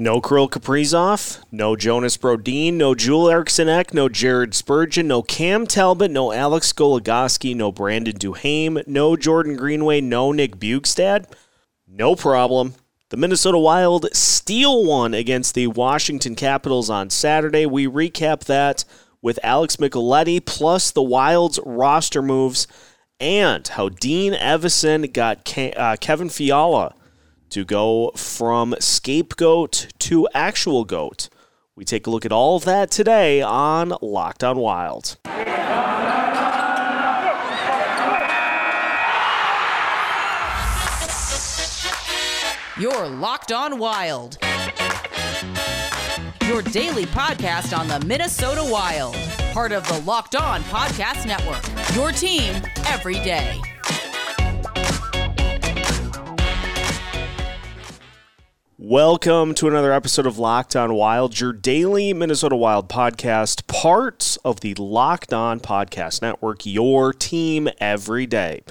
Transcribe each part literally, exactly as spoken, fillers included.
No Kirill Kaprizov, no Jonas Brodin, no Joel Eriksson Ek, no Jared Spurgeon, no Cam Talbot, no Alex Goligoski, no Brandon Duhaime, no Jordan Greenway, no Nick Bjugstad. No problem. The Minnesota Wild steal one against the Washington Capitals on Saturday. We recap that with Alex Micheletti, plus the Wild's roster moves and how Dean Evason got Ke- uh, Kevin Fiala to go from scapegoat to actual goat. We take a look at all of that today on Locked On Wild. You're Locked On Wild, your daily podcast on the Minnesota Wild, part of the Locked On Podcast Network, your team every day. Welcome to another episode of Locked On Wild, your daily Minnesota Wild podcast, part of the Locked On Podcast Network, your team every day.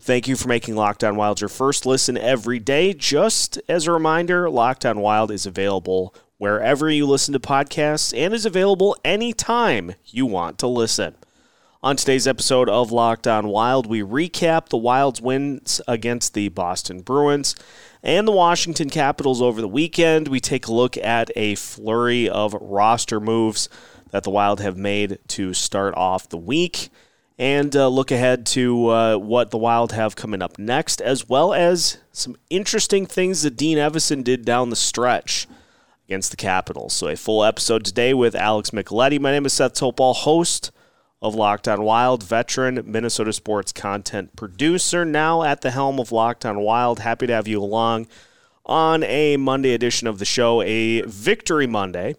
Thank you for making Locked On Wild your first listen every day. Just as a reminder, Locked On Wild is available wherever you listen to podcasts and is available anytime you want to listen. On today's episode of Locked On Wild, we recap the Wild's wins against the Boston Bruins and the Washington Capitals over the weekend. We take a look at a flurry of roster moves that the Wild have made to start off the week, and uh, look ahead to uh, what the Wild have coming up next, as well as some interesting things that Dean Evason did down the stretch against the Capitals. So a full episode today with Alex Micheletti. My name is Seth Topol, host of Locked On Wild, veteran Minnesota sports content producer, now at the helm of Locked On Wild. Happy to have you along on a Monday edition of the show, a Victory Monday,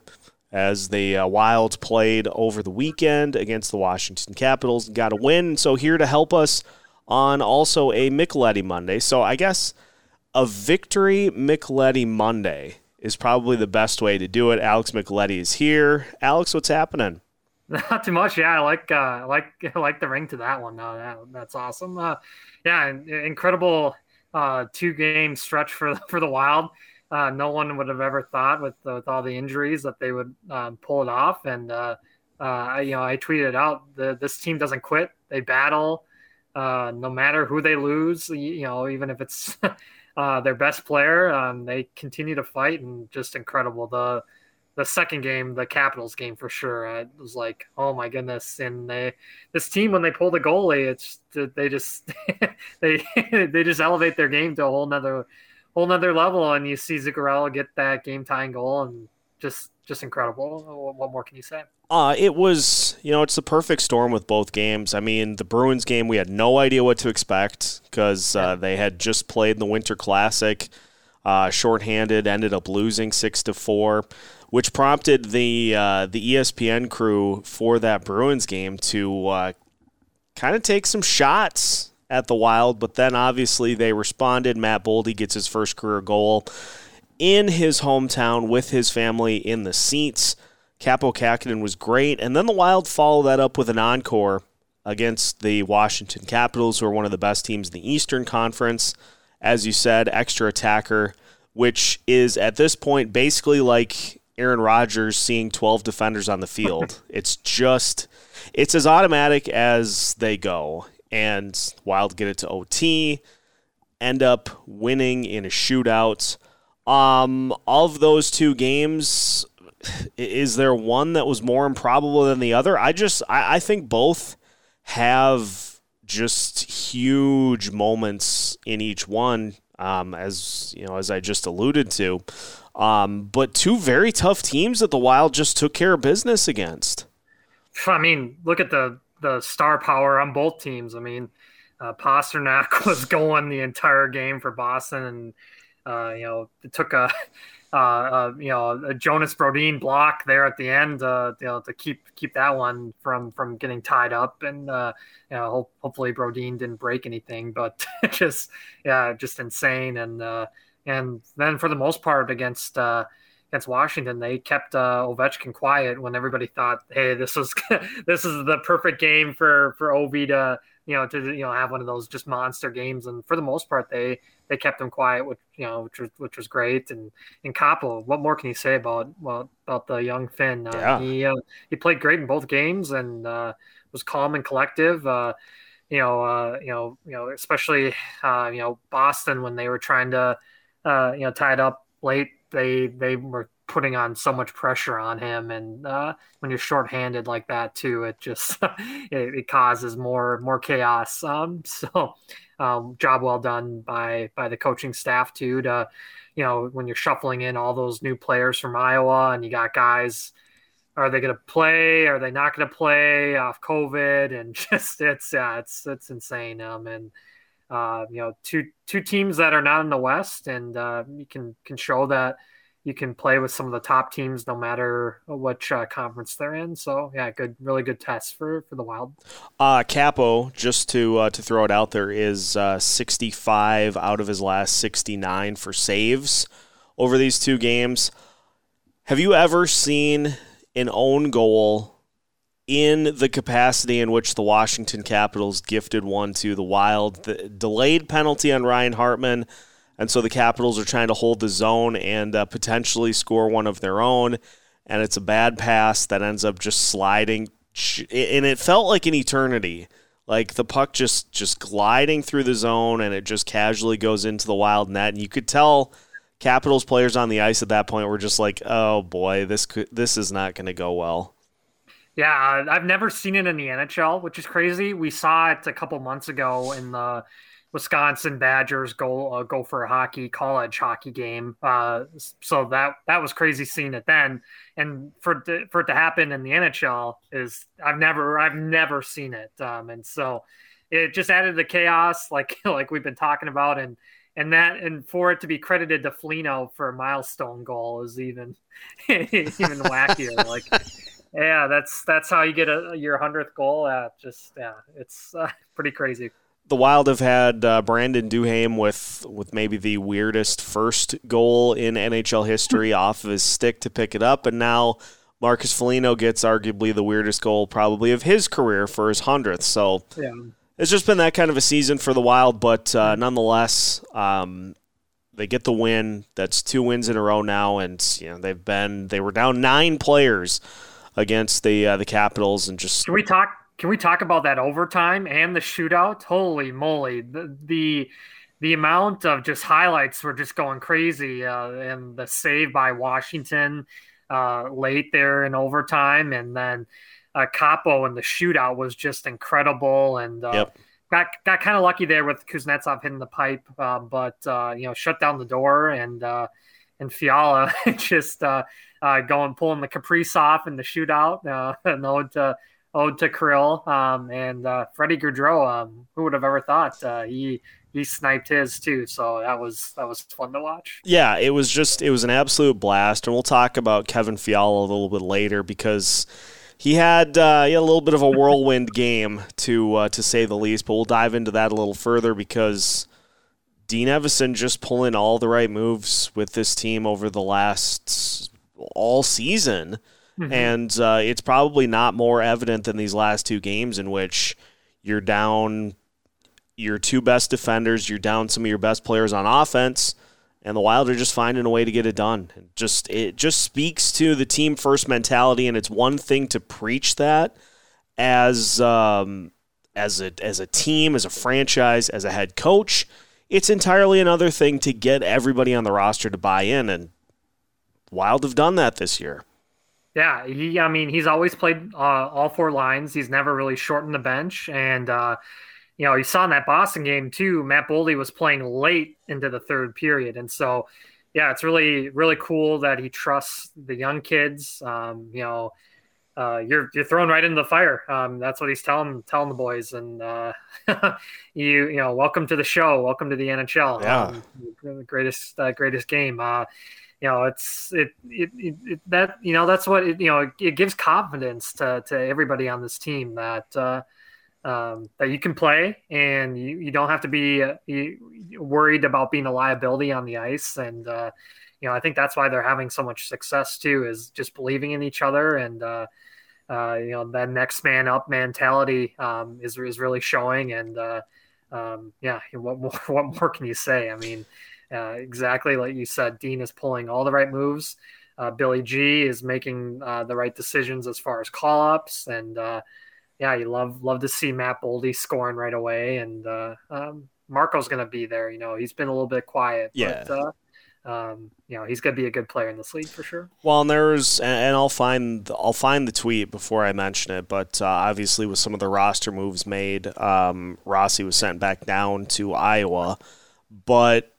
as the uh, Wild played over the weekend against the Washington Capitals and got a win. So here to help us on also a Micheletti Monday. So I guess a Victory Micheletti Monday is probably the best way to do it. Alex Micheletti is here. Alex, what's happening? Not too much. Yeah, I like uh, like like the ring to that one. No, that, that's awesome. Uh, yeah, incredible uh, two-game stretch for for the Wild. Uh, no one would have ever thought with uh, with all the injuries that they would um, pull it off. And, uh, uh, you know, I tweeted out the, this team doesn't quit. They battle uh, no matter who they lose, you, you know, even if it's uh, their best player, um, they continue to fight, and just incredible. The the second game, the Capitals game for sure, I was like, oh, my goodness. And they, this team, when they pull the goalie, it's they just they they just elevate their game to a whole nother whole nother level, and you see Zuccarello get that game-tying goal, and just just incredible. What more can you say? Uh, it was, you know, it's the perfect storm with both games. I mean, the Bruins game, we had no idea what to expect because uh, yeah. they had just played in the Winter Classic, uh, shorthanded, ended up losing six to four, which prompted the, uh, the E S P N crew for that Bruins game to uh, kind of take some shots at the Wild, but then obviously they responded. Matt Boldy gets his first career goal in his hometown with his family in the seats. Kaapo Kähkönen was great, and then the Wild follow that up with an encore against the Washington Capitals, who are one of the best teams in the Eastern Conference. As you said, extra attacker, which is at this point basically like Aaron Rodgers seeing twelve defenders on the field. It's just, it's as automatic as they go. And Wild get it to O T, end up winning in a shootout. Um, of those two games, is there one that was more improbable than the other? I just, I, I think both have just huge moments in each one, um, as you know, as I just alluded to. Um, but two very tough teams that the Wild just took care of business against. I mean, look at the. the star power on both teams. I mean, uh, Pasternak was going the entire game for Boston, and uh, you know, it took a, uh, uh, you know, a Jonas Brodin block there at the end, uh, you know, to keep keep that one from from getting tied up, and uh, you know, ho- hopefully Brodin didn't break anything, but just yeah, just insane, and uh, and then for the most part against. Uh, Against Washington, they kept uh, Ovechkin quiet when everybody thought, "Hey, this was this is the perfect game for for Ovi to you know, to, you know, have one of those just monster games. And for the most part, they, they kept him quiet, which, you know, which was, which was great. And, and Kaapo, what more can you say about, well, about the young Finn? Uh, yeah. He, uh, he played great in both games and uh, was calm and collective. Uh, you know, uh, you know, you know, especially, uh, you know, Boston, when they were trying to, uh, you know, tie it up late, they, they were putting on so much pressure on him. And uh, when you're shorthanded like that too, it just, it, it causes more, more chaos. Um, so um, job well done by, by the coaching staff too, to, you know, when you're shuffling in all those new players from Iowa and you got guys, are they going to play? Are they not going to play off COVID? And just, it's, yeah, it's, it's insane. Um, and, uh, you know, two, two teams that are not in the West, and uh, you can, can show that you can play with some of the top teams, no matter which uh, conference they're in. So yeah, good, really good test for, for the Wild. Uh, Kaapo, just to uh, to throw it out there, is uh, sixty-five out of his last sixty-nine for saves over these two games. Have you ever seen an own goal in the capacity in which the Washington Capitals gifted one to the Wild? The delayed penalty on Ryan Hartman. And so the Capitals are trying to hold the zone and uh, potentially score one of their own. And it's a bad pass that ends up just sliding. And it felt like an eternity. Like the puck just, just gliding through the zone, and it just casually goes into the Wild net. And you could tell Capitals players on the ice at that point were just like, oh boy, this could, this is not going to go well. Yeah, I've never seen it in the N H L, which is crazy. We saw it a couple months ago in the Wisconsin Badgers go uh, go for a hockey college hockey game. Uh, so that, that was crazy seeing it then. And for, to, for it to happen in the N H L is I've never, I've never seen it. Um, and so it just added the chaos, like, like we've been talking about, and, and that, and for it to be credited to Foligno for a milestone goal is even, even wackier. Like, yeah, that's, that's how you get a, your hundredth goal. Uh, just, yeah, it's uh, pretty crazy. The Wild have had uh, Brandon Duhaime with with maybe the weirdest first goal in N H L history off of his stick to pick it up, and now Marcus Foligno gets arguably the weirdest goal probably of his career for his hundredth. So yeah. It's just been that kind of a season for the Wild, but uh, nonetheless, um, they get the win. That's two wins in a row now, and you know they've been they were down nine players against the uh, the Capitals, and just can we talk? Can we talk about that overtime and the shootout? Holy moly. The, the, the amount of just highlights were just going crazy. Uh, and the save by Washington uh, late there in overtime. And then uh, Kaapo in the shootout was just incredible. And uh, yep. got, got kind of lucky there with Kuznetsov hitting the pipe, uh, but uh, you know, shut down the door, and uh, and Fiala just uh, uh, going, pulling the Kaprizov in the shootout. Uh, no, to, Ode to Kirill, um, and uh, Freddie Gaudreau. Um, who would have ever thought uh, he he sniped his too? So that was that was fun to watch. Yeah, it was just it was an absolute blast, and we'll talk about Kevin Fiala a little bit later, because he had uh, he had a little bit of a whirlwind game to uh, to say the least. But we'll dive into that a little further, because Dean Evason just pulling all the right moves with this team over the last all season. Mm-hmm. And uh, it's probably not more evident than these last two games, in which you're down your two best defenders, you're down some of your best players on offense, and the Wild are just finding a way to get it done. Just it just speaks to the team first mentality, and it's one thing to preach that as um, as a as a team, as a franchise, as a head coach. It's entirely another thing to get everybody on the roster to buy in, and Wild have done that this year. Yeah, he. I mean, he's always played uh, all four lines. He's never really shortened the bench, and uh, you know, you saw in that Boston game too. Matt Boldy was playing late into the third period, and so yeah, it's really, really cool that he trusts the young kids. Um, you know, uh, you're you're thrown right into the fire. Um, that's what he's telling telling the boys, and uh, you you know, welcome to the show, welcome to the N H L. Yeah, um, greatest uh, greatest game. Uh, You know, it's it, it, it, it that you know that's what it, you know it, it gives confidence to, to everybody on this team that uh, um, that you can play, and you, you don't have to be uh, worried about being a liability on the ice. And uh, you know, I think that's why they're having so much success too, is just believing in each other and uh, uh, you know, that next man up mentality um, is is really showing. And uh, um, yeah, what more, what more can you say? I mean, uh, exactly like you said, Dean is pulling all the right moves. Uh, Billy G is making uh, the right decisions as far as call ups, and uh, yeah, you love love to see Matt Boldy scoring right away, and uh, um, Marco's going to be there. You know, he's been a little bit quiet. Yeah. But, uh, Um, you know, he's going to be a good player in this league for sure. Well, and there's, and I'll find, I'll find the tweet before I mention it, but uh, obviously with some of the roster moves made, um, Rossi was sent back down to Iowa, but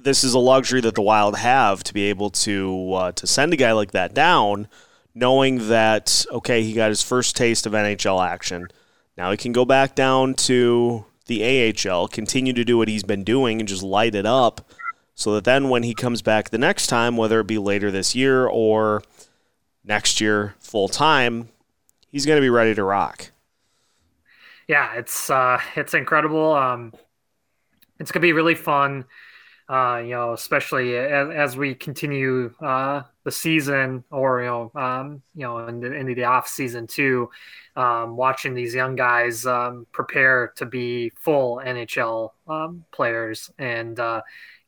this is a luxury that the Wild have to be able to, uh, to send a guy like that down, knowing that, okay, he got his first taste of N H L action. Now he can go back down to the A H L, continue to do what he's been doing and just light it up. So that then when he comes back the next time, whether it be later this year or next year full-time, he's going to be ready to rock. Yeah, it's uh, it's incredible. Um, it's going to be really fun, uh, you know, especially as, as we continue uh, the season or, you know, um, you know, into, into the off-season too, um, watching these young guys um, prepare to be full N H L um, players and uh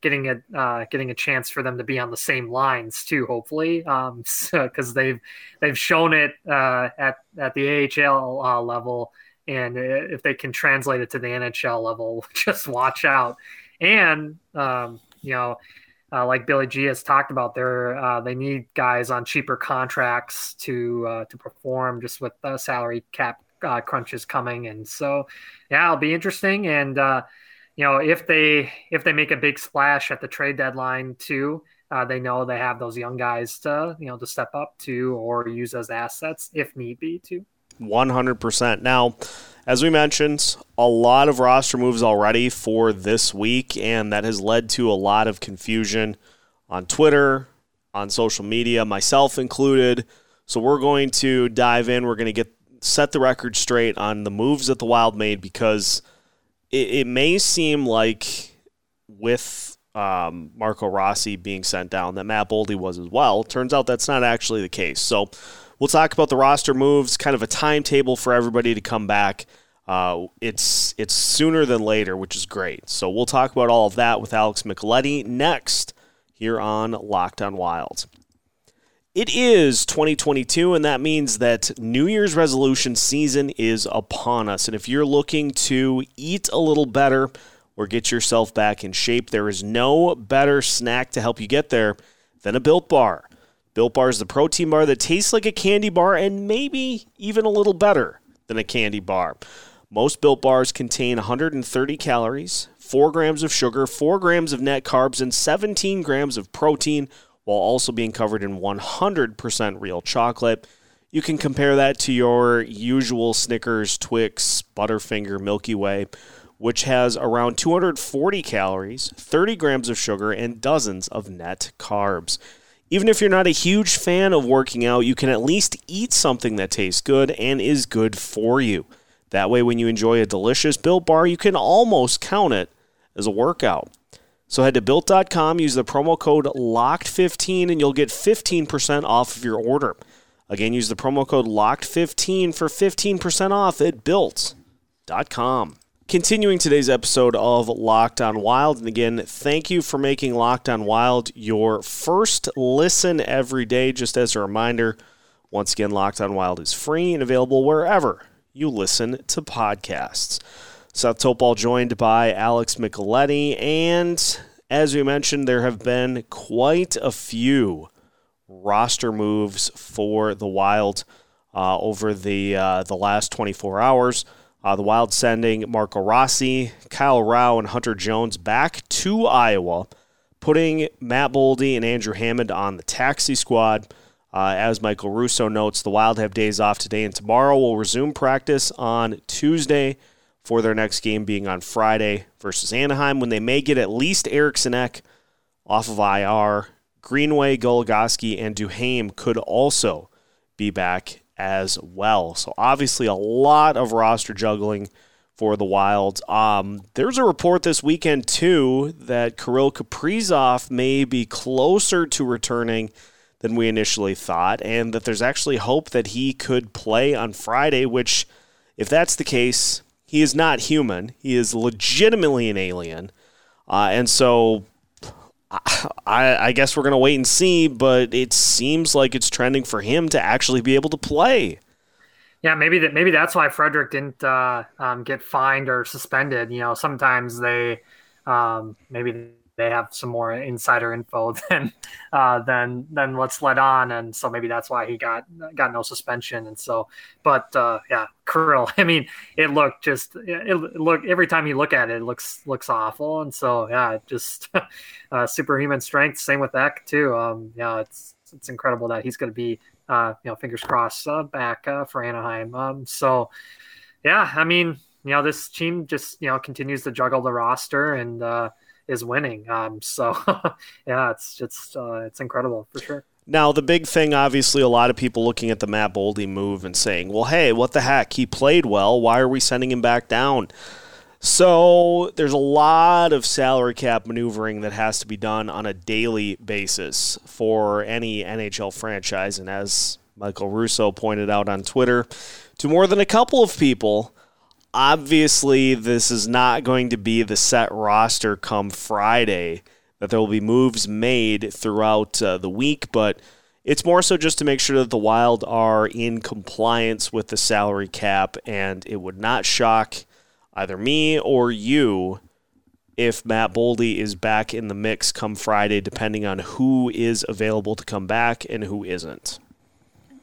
getting a, uh, getting a chance for them to be on the same lines too, hopefully. Um, so, cause they've, they've shown it, uh, at, at the A H L uh, level. And if they can translate it to the N H L level, just watch out. And, um, you know, uh, like Billy G has talked about there, uh, they need guys on cheaper contracts to, uh, to perform just with the salary cap uh, crunches coming. And so, yeah, it'll be interesting. And, uh, you know, if they if they make a big splash at the trade deadline too, uh, they know they have those young guys to, you know, to step up to or use as assets if need be too. one hundred percent. Now, as we mentioned, a lot of roster moves already for this week, and that has led to a lot of confusion on Twitter, on social media, myself included. So we're going to dive in. We're going to get set the record straight on the moves that the Wild made, because it may seem like with um, Marco Rossi being sent down that Matt Boldy was as well. Turns out that's not actually the case. So we'll talk about the roster moves, kind of a timetable for everybody to come back. Uh, it's it's sooner than later, which is great. So we'll talk about all of that with Alex Micheletti next here on Locked On Wild. It is twenty twenty-two, and that means that New Year's resolution season is upon us. And if you're looking to eat a little better or get yourself back in shape, there is no better snack to help you get there than a Built Bar. Built Bar is the protein bar that tastes like a candy bar and maybe even a little better than a candy bar. Most Built Bars contain one hundred thirty calories, four grams of sugar, four grams of net carbs, and seventeen grams of protein, while also being covered in one hundred percent real chocolate. You can compare that to your usual Snickers, Twix, Butterfinger, Milky Way, which has around two hundred forty calories, thirty grams of sugar, and dozens of net carbs. Even if you're not a huge fan of working out, you can at least eat something that tastes good and is good for you. That way, when you enjoy a delicious Built Bar, you can almost count it as a workout. So head to Built dot com, use the promo code locked fifteen, and you'll get fifteen percent off of your order. Again, use the promo code locked fifteen for fifteen percent off at Built dot com. Continuing today's episode of Locked On Wild, and again, thank you for making Locked On Wild your first listen every day. Just as a reminder, once again, Locked On Wild is free and available wherever you listen to podcasts. Seth Topol joined by Alex Micheletti, and as we mentioned, there have been quite a few roster moves for the Wild uh, over the uh, the last twenty-four hours. Uh, the Wild sending Marco Rossi, Kyle Rau, and Hunter Jones back to Iowa, putting Matt Boldy and Andrew Hammond on the taxi squad. Uh, as Michael Russo notes, the Wild have days off today and tomorrow. We'll resume practice on Tuesday, for their next game being on Friday versus Anaheim, when they may get at least Eriksson Ek off of I R. Greenway, Goligoski, and Duhaime could also be back as well. So obviously a lot of roster juggling for the Wild. Um, there's a report this weekend, too, that Kirill Kaprizov may be closer to returning than we initially thought, and that there's actually hope that he could play on Friday, which, if that's the case, he is not human. He is legitimately an alien. Uh, and so I, I guess we're going to wait and see, but it seems like it's trending for him to actually be able to play. Yeah, maybe that. Maybe that's why Frederick didn't uh, um, get fined or suspended. You know, sometimes they um, maybe they have some more insider info than uh, than than what's let on, and so maybe that's why he got got no suspension. And so, but uh, yeah, Kirill. I mean, it looked just it look every time you look at it, it looks looks awful. And so yeah, just uh, superhuman strength. Same with Ek too. Um, yeah, it's it's incredible that he's going to be. Uh, you know, fingers crossed uh, back uh, for Anaheim. Um, so, yeah, I mean, you know, this team just, you know, continues to juggle the roster and uh, is winning. Um, so, yeah, it's just uh, it's incredible for sure. Now, the big thing, obviously, a lot of people looking at the Matt Boldy move and saying, well, hey, what the heck? He played well. Why are we sending him back down? So there's a lot of salary cap maneuvering that has to be done on a daily basis for any N H L franchise. And as Michael Russo pointed out on Twitter, to more than a couple of people, obviously this is not going to be the set roster come Friday, that there will be moves made throughout uh, the week. But it's more so just to make sure that the Wild are in compliance with the salary cap, and it would not shock either me or you if Matt Boldy is back in the mix come Friday, depending on who is available to come back and who isn't.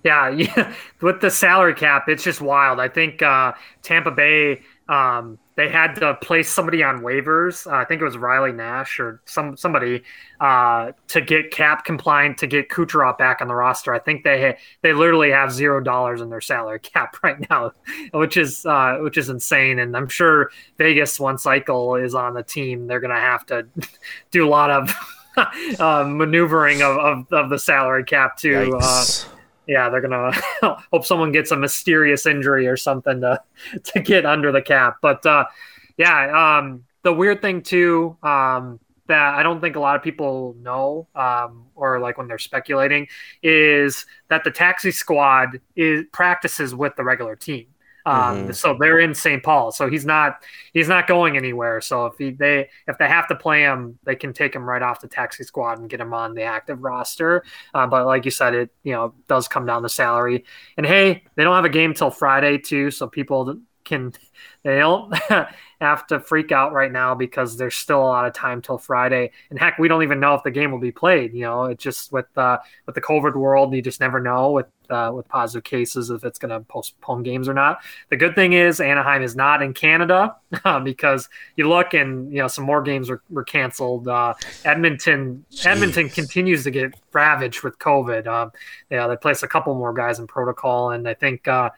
Yeah, yeah. With the salary cap, it's just wild. I think uh, Tampa Bay, um, they had to place somebody on waivers. Uh, I think it was Riley Nash or some somebody uh, to get cap compliant, to get Kucherov back on the roster. I think they ha- they literally have zero dollars in their salary cap right now, which is uh, which is insane. And I'm sure Vegas, once Eichel is on the team, they're going to have to do a lot of uh, maneuvering of, of, of the salary cap too. Yeah, they're going to hope someone gets a mysterious injury or something to to get under the cap. But, uh, yeah, um, the weird thing, too, um, that I don't think a lot of people know um, or like when they're speculating is that the taxi squad is, practices with the regular team. Um, mm-hmm. So they're in Saint Paul. So he's not he's not going anywhere. So if he, they if they have to play him, they can take him right off the taxi squad and get him on the active roster. Uh, but like you said, it you know does come down to salary. And hey, they don't have a game till Friday too, so people can they don't have to freak out right now because there's still a lot of time till Friday. And heck, we don't even know if the game will be played. You know, it's just with uh, with the COVID world, you just never know with. Uh, with positive cases, if it's going to postpone games or not. The good thing is Anaheim is not in Canada uh, because you look and you know some more games were, were canceled. Uh, Edmonton Jeez. Edmonton continues to get ravaged with COVID. Um, yeah, they placed a couple more guys in protocol, and I think uh,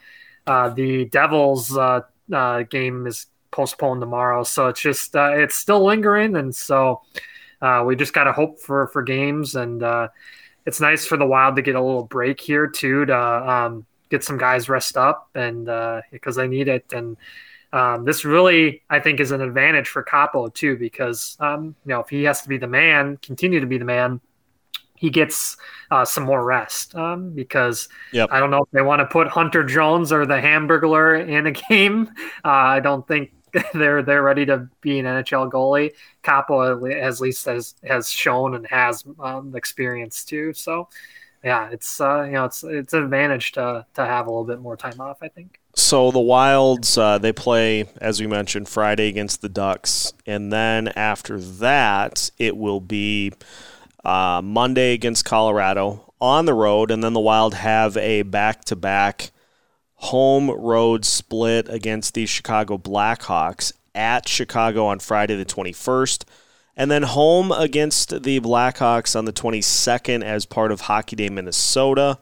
uh, the Devils uh, uh, game is postponed tomorrow. So it's just uh, it's still lingering, and so uh, we just got to hope for for games and. Uh, It's nice for the Wild to get a little break here too to um, get some guys rest up and uh, because they need it. And um, this really, I think, is an advantage for Kaapo too because um, you know if he has to be the man, continue to be the man, he gets uh, some more rest um, because yep. I don't know if they want to put Hunter Jones or the Hamburglar in a game. Uh, I don't think. They're they're ready to be an N H L goalie. Kaapo at least has, has shown and has um, experience too. So, yeah, it's uh, you know it's it's an advantage to to have a little bit more time off, I think. So the Wilds uh, they play, as we mentioned, Friday against the Ducks, and then after that it will be uh, Monday against Colorado on the road, and then the Wild have a back to back. Home road split against the Chicago Blackhawks at Chicago on Friday the twenty-first, and then home against the Blackhawks on the twenty-second as part of Hockey Day Minnesota.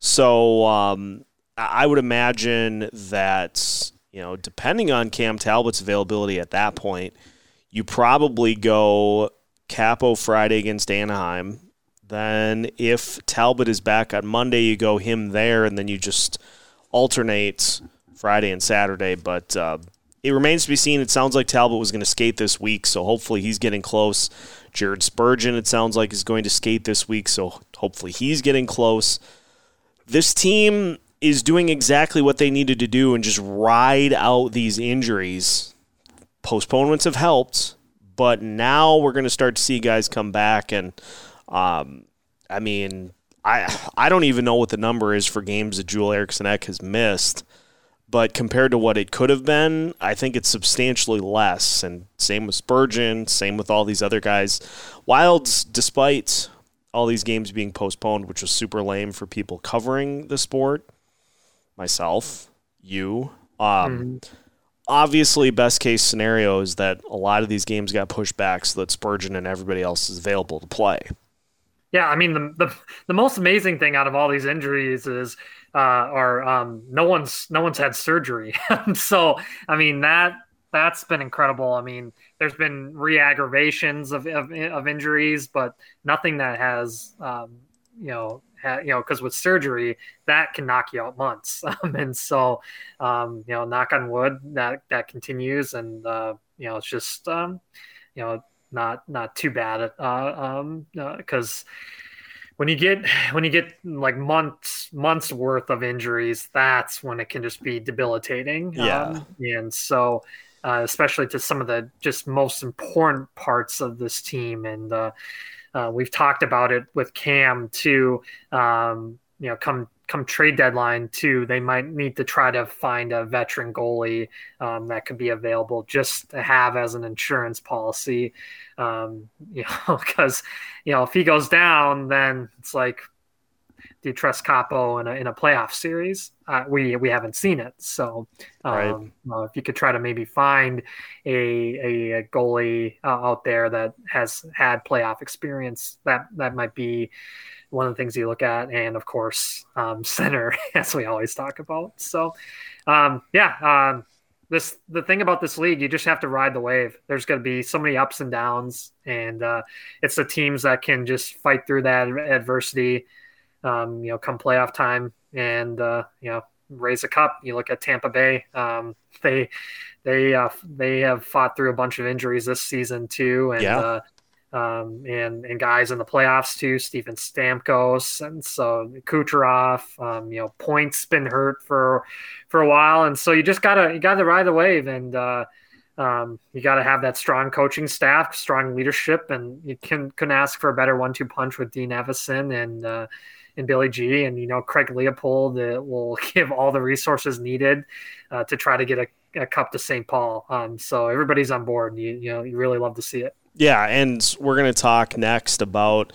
So um, I would imagine that, you know, depending on Cam Talbot's availability at that point, you probably go Kaapo Friday against Anaheim. Then if Talbot is back on Monday, you go him there, and then you just alternate Friday and Saturday, but uh, It remains to be seen. It sounds like Talbot was going to skate this week, so hopefully he's getting close. Jared Spurgeon, it sounds like, is going to skate this week, so hopefully he's getting close. This team is doing exactly what they needed to do and just ride out these injuries. Postponements have helped, but now we're going to start to see guys come back. And, um, I mean, I I don't even know what the number is for games that Joel Eriksson Ek has missed. But compared to what it could have been, I think it's substantially less. And same with Spurgeon, same with all these other guys. Wilds, despite all these games being postponed, which was super lame for people covering the sport, myself, you, um, mm-hmm. obviously best case scenario is that a lot of these games got pushed back so that Spurgeon and everybody else is available to play. Yeah, I mean, the, the the most amazing thing out of all these injuries is uh, are um, no one's no one's had surgery. So, I mean, that that's been incredible. I mean, there's been re-aggravations of of, of injuries, but nothing that has um, you know ha, you know because with surgery that can knock you out months. Um, and so, um, you know, knock on wood, that that continues, and uh, you know, it's just um, you know. Not not too bad, uh, um, because uh, when you get when you get like months months worth of injuries, that's when it can just be debilitating. Yeah, um, and so uh, especially to some of the just most important parts of this team, and uh, uh, we've talked about it with Cam too. Um, you know, come come trade deadline too, they might need to try to find a veteran goalie um, that could be available just to have as an insurance policy. Um, you know, because, you know, if he goes down, then it's like, do you trust Kaapo in a, in a playoff series? Uh, we, we haven't seen it. So um, right. uh, if you could try to maybe find a, a, a goalie uh, out there that has had playoff experience, that, that might be one of the things you look at. And of course, um, center, as we always talk about. So um, yeah, um, this, the thing about this league, you just have to ride the wave. There's going to be so many ups and downs, and uh, it's the teams that can just fight through that adversity. Um, you know, come playoff time and, uh, you know, raise a cup. You look at Tampa Bay. Um, they, they, uh, they have fought through a bunch of injuries this season too. And, yeah. uh, um, and, and guys in the playoffs too, Steven Stamkos. And so Kucherov, um, you know, Point's been hurt for, for a while. And so you just gotta, you gotta ride the wave, and, uh, Um, you got to have that strong coaching staff, strong leadership, and you can, couldn't ask for a better one two punch with Dean Evason and uh, and Billy G. And, you know, Craig Leopold uh, will give all the resources needed uh, to try to get a, a cup to Saint Paul. Um, so everybody's on board, and you, you know, you really love to see it. Yeah, and we're going to talk next about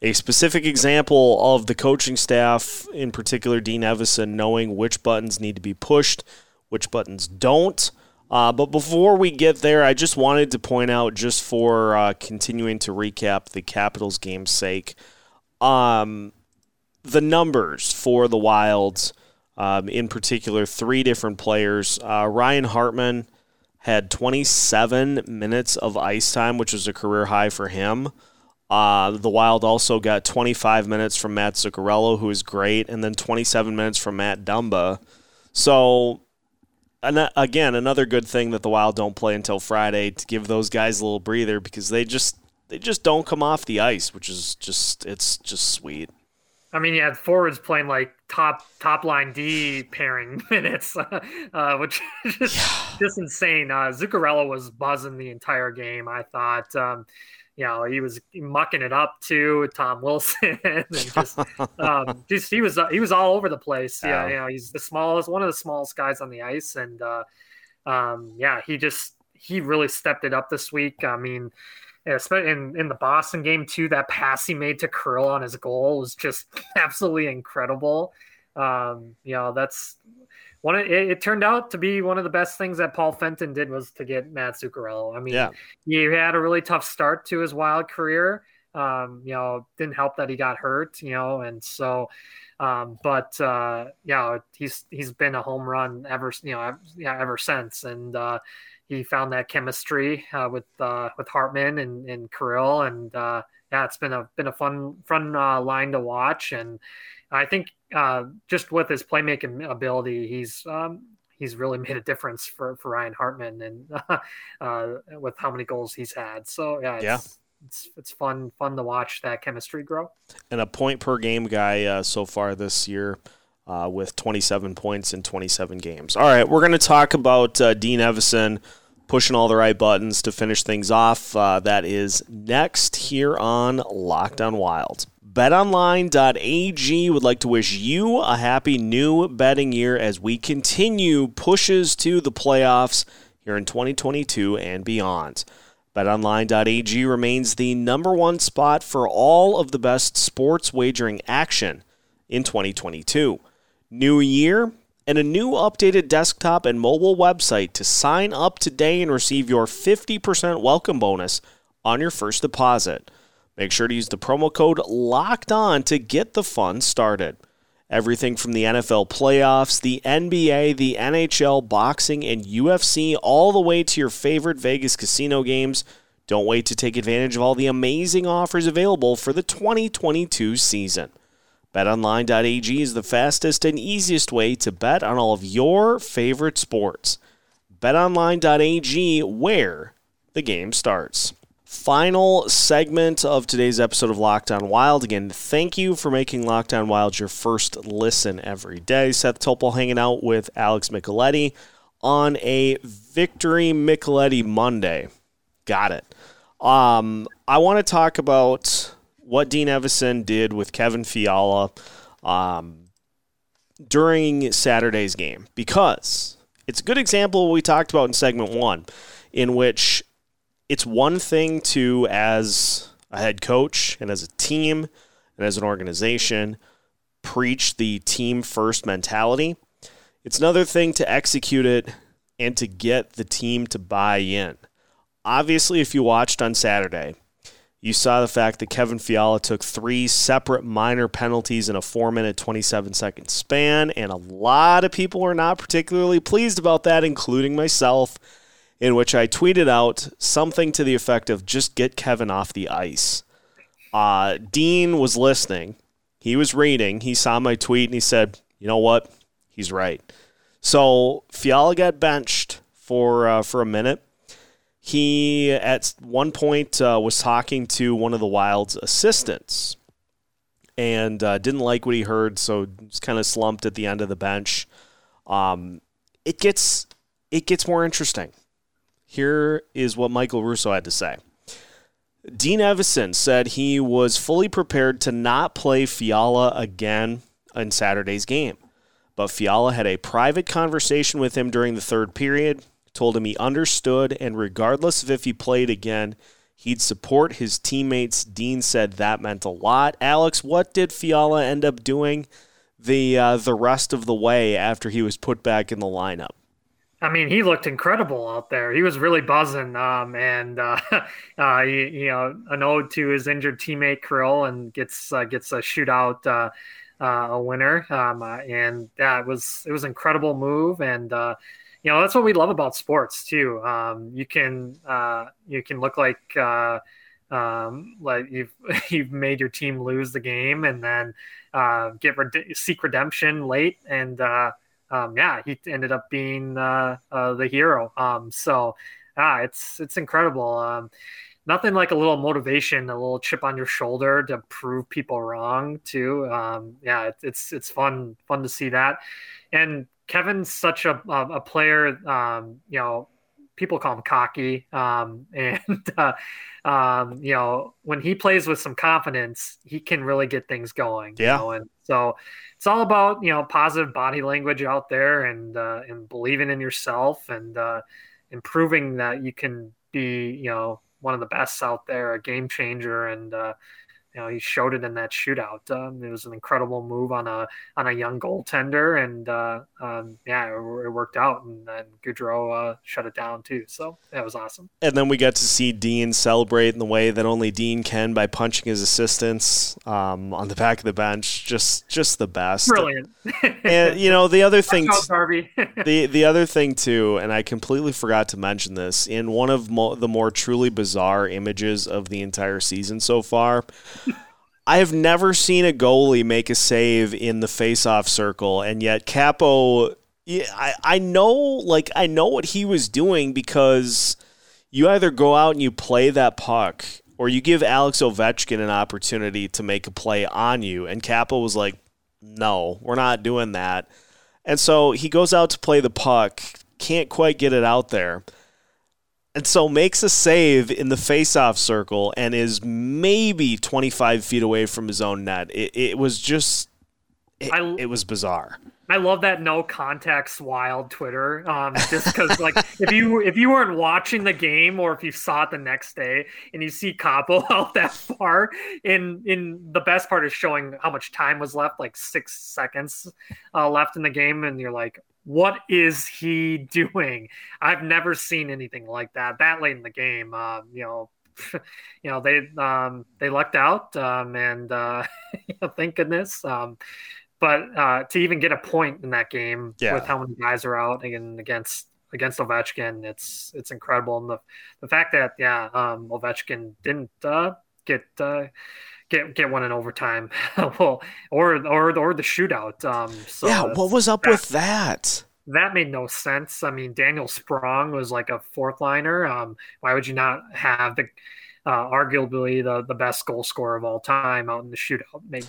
a specific example of the coaching staff, in particular Dean Evason, knowing which buttons need to be pushed, which buttons don't. Uh, but before we get there, I just wanted to point out, just for uh, continuing to recap the Capitals game's sake, um, the numbers for the Wilds, um, in particular, three different players. Uh, Ryan Hartman had twenty-seven minutes of ice time, which was a career high for him. Uh, the Wild also got twenty-five minutes from Matt Zuccarello, who is great, and then twenty-seven minutes from Matt Dumba. So... And again, another good thing that the Wild don't play until Friday to give those guys a little breather, because they just they just don't come off the ice, which is just it's just sweet. I mean, you had forwards playing like top top line D pairing minutes, uh, uh, which is just, yeah. just insane. Uh, Zuccarello was buzzing the entire game, I thought. Um, you know, he was mucking it up to Tom Wilson, and just, um, just he was uh, he was all over the place. Yeah, um, you know, he's the smallest, one of the smallest guys on the ice, and uh, um, yeah, he just he really stepped it up this week. I mean, in in the Boston game too, that pass he made to Kirill on his goal was just absolutely incredible. Um, you know, that's one. Of, it, it turned out to be one of the best things that Paul Fenton did was to get Matt Zuccarello. I mean, yeah. he had a really tough start to his Wild career. Um, you know, didn't help that he got hurt. You know, and so, um, but uh, yeah, he's he's been a home run ever. You know, ever, yeah, ever since, and uh, he found that chemistry uh, with uh, with Hartman and and Kirill, and uh, yeah, it's been a been a fun fun uh, line to watch, and I think. Uh, just with his playmaking ability, he's um, he's really made a difference for, for Ryan Hartman and uh, uh, with how many goals he's had. So yeah, it's, yeah. It's, it's fun, fun to watch that chemistry grow. And a point per game guy uh, so far this year uh, with twenty-seven points in twenty-seven games. All right. We're going to talk about uh, Dean Evason pushing all the right buttons to finish things off. Uh, that is next here on Locked On Wild. BetOnline.ag would like to wish you a happy new betting year as we continue pushes to the playoffs here in twenty twenty-two and beyond. BetOnline.ag remains the number one spot for all of the best sports wagering action in twenty twenty-two. New year and a new updated desktop and mobile website to sign up today and receive your fifty percent welcome bonus on your first deposit. Make sure to use the promo code LOCKEDON to get the fun started. Everything from the N F L playoffs, the N B A, the N H L, boxing, and U F C, all the way to your favorite Vegas casino games. Don't wait to take advantage of all the amazing offers available for the twenty twenty-two season. BetOnline.ag is the fastest and easiest way to bet on all of your favorite sports. BetOnline.ag, where the game starts. Final segment of today's episode of Locked On Wild. Again, thank you for making Locked On Wild your first listen every day. Seth Topol hanging out with Alex Micheletti on a Victory Micheletti Monday. Got it. Um, I want to talk about what Dean Evason did with Kevin Fiala um, during Saturday's game, because it's a good example of what we talked about in segment one, in which it's one thing to, as a head coach and as a team and as an organization, preach the team-first mentality. It's another thing to execute it and to get the team to buy in. Obviously, if you watched on Saturday, you saw the fact that Kevin Fiala took three separate minor penalties in a four-minute, twenty-seven-second span, and a lot of people were not particularly pleased about that, including myself, in which I tweeted out something to the effect of, just get Kevin off the ice. Uh, Dean was listening. He was reading. He saw my tweet, and he said, you know what? He's right. So Fiala got benched for uh, for a minute. He, at one point, uh, was talking to one of the Wild's assistants and uh, didn't like what he heard, so just kind of slumped at the end of the bench. Um, it gets it gets more interesting. Here is what Michael Russo had to say. Dean Evason said he was fully prepared to not play Fiala again in Saturday's game, but Fiala had a private conversation with him during the third period, told him he understood, and regardless of if he played again, he'd support his teammates. Dean said that meant a lot. Alex, what did Fiala end up doing the uh, the rest of the way after he was put back in the lineup? I mean, he looked incredible out there. He was really buzzing, um, and uh, uh, you, you know, an ode to his injured teammate Kirill, and gets uh, gets a shootout, uh, uh, a winner, um, uh, and that yeah, was it was an incredible move. And uh, you know, that's what we love about sports too. Um, you can uh, you can look like uh, um, like you've you've made your team lose the game, and then uh, get red- seek redemption late, and uh, Um, yeah, he ended up being uh, uh, the hero. Um, so ah, it's it's incredible. Um, nothing like a little motivation, a little chip on your shoulder to prove people wrong too. Um, yeah, it, it's it's fun fun to see that. And Kevin's such a a, a player. Um, you know, people call him cocky, um, and uh, um, you know, when he plays with some confidence, he can really get things going. Yeah. You know? And so it's all about, you know, positive body language out there, and uh, and believing in yourself, and uh, and proving that you can be, you know, one of the best out there, a game changer. And uh, you know, he showed it in that shootout. Um, it was an incredible move on a on a young goaltender, and uh, um, yeah, it, it worked out. And then Gaudreau uh, shut it down too. So that was awesome. And then we got to see Dean celebrate in the way that only Dean can, by punching his assistants um, on the back of the bench. Just, just the best. Brilliant. And you know, the other thing, t- the the other thing too, and I completely forgot to mention this in one of mo- the more truly bizarre images of the entire season so far. I have never seen a goalie make a save in the face-off circle, and yet Kaapo Yeah, I, I know, like, I know what he was doing, because you either go out and you play that puck, or you give Alex Ovechkin an opportunity to make a play on you. And Kaapo was like, no, we're not doing that. And so he goes out to play the puck, can't quite get it out there, and so makes a save in the faceoff circle and is maybe twenty-five feet away from his own net. It, it was just, it, I, it was bizarre. I love that no context Wild Twitter, um, just because like if you if you weren't watching the game, or if you saw it the next day and you see Kaapo out that far, in in the best part is showing how much time was left, like six seconds uh, left in the game, and you're like, what is he doing? I've never seen anything like that that late in the game. Um, you know, you know they um, they lucked out, um, and uh, you know, thank goodness. Um, But uh, to even get a point in that game, yeah, with how many guys are out and against against Ovechkin, it's it's incredible. And the the fact that yeah, um, Ovechkin didn't uh, get uh, get get one in overtime, well, or or or the shootout. Um, so yeah, what was up that, with that? That made no sense. I mean, Daniel Sprong was like a fourth liner. Um, why would you not have the uh, arguably the the best goal scorer of all time out in the shootout? Maybe.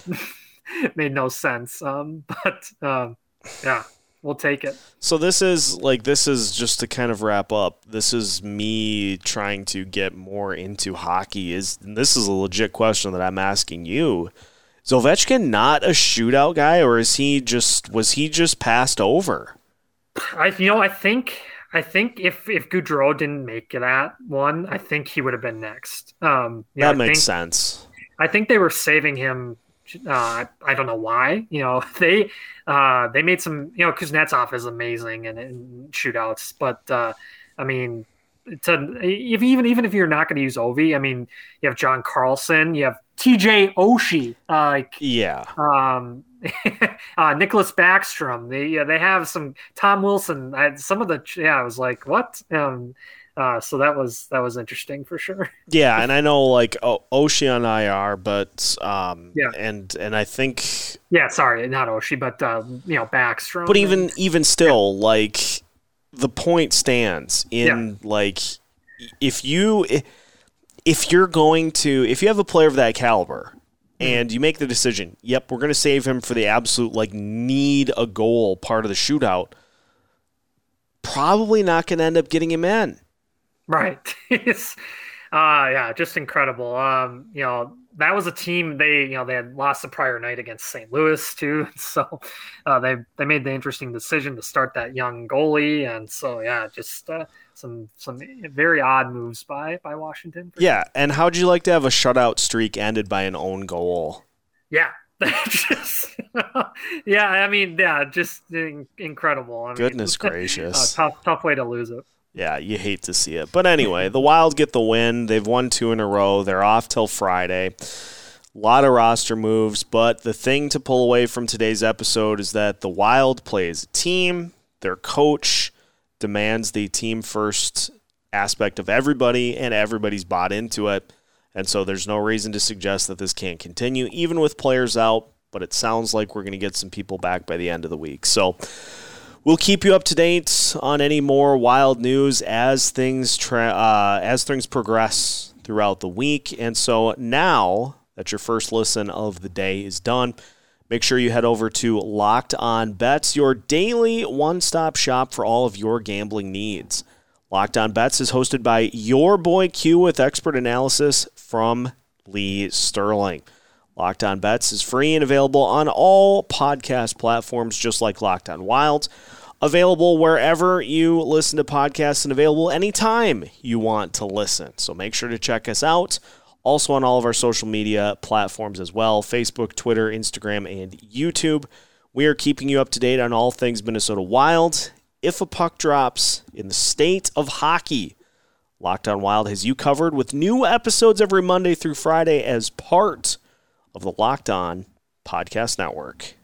Made no sense, um, but um, yeah, we'll take it. So this is like this is just to kind of wrap up. This is me trying to get more into hockey. Is and this is a legit question that I'm asking you? Is Ovechkin not a shootout guy, or is he just was he just passed over? I you know I think I think if if Gaudreau didn't make that one, I think he would have been next. Um, yeah, that makes I think, sense. I think they were saving him. Uh, I don't know why, you know, they, uh, they made some, you know, Kuznetsov is amazing in, in shootouts, but, uh, I mean, to, if even, even if you're not going to use Ovi, I mean, you have John Carlson, you have T J Oshie, uh, like, yeah. Um, uh, Nicholas Backstrom, they, uh, they have some Tom Wilson, I, some of the, yeah, I was like, what? Um, Uh, so that was that was interesting for sure. Yeah, and I know like o- Oshie on I R, but um, yeah, and and I think yeah, sorry, not Oshie, but uh, you know Backstrom. But even and, even still, yeah. like the point stands in yeah. like if you if you're going to if you have a player of that caliber mm-hmm. and you make the decision, yep, we're going to save him for the absolute like need a goal part of the shootout. Probably not going to end up getting him in. Right. It's, uh, yeah, just incredible. Um, you know, that was a team they, you know, they had lost the prior night against Saint Louis too. So uh, they, they made the interesting decision to start that young goalie. And so, yeah, just uh, some, some very odd moves by, by Washington. Yeah. And how'd you like to have a shutout streak ended by an own goal? Yeah. just, yeah. I mean, yeah, just in- incredible. I Goodness mean, gracious. Uh, tough, tough way to lose it. Yeah, you hate to see it. But anyway, the Wild get the win. They've won two in a row. They're off till Friday. A lot of roster moves, but the thing to pull away from today's episode is that the Wild play as a team. Their coach demands the team-first aspect of everybody, and everybody's bought into it. And so there's no reason to suggest that this can't continue, even with players out. But it sounds like we're going to get some people back by the end of the week. So we'll keep you up to date on any more Wild news as things tra- uh, as things progress throughout the week. And so now that your first listen of the day is done, make sure you head over to Locked On Bets, your daily one-stop shop for all of your gambling needs. Locked On Bets is hosted by your boy Q with expert analysis from Lee Sterling. Locked On Bets is free and available on all podcast platforms, just like Locked On Wild. Available wherever you listen to podcasts and available anytime you want to listen. So make sure to check us out. Also on all of our social media platforms as well, Facebook, Twitter, Instagram, and YouTube. We are keeping you up to date on all things Minnesota Wild. If a puck drops in the state of hockey, Locked On Wild has you covered with new episodes every Monday through Friday as part of the Locked On Podcast Network.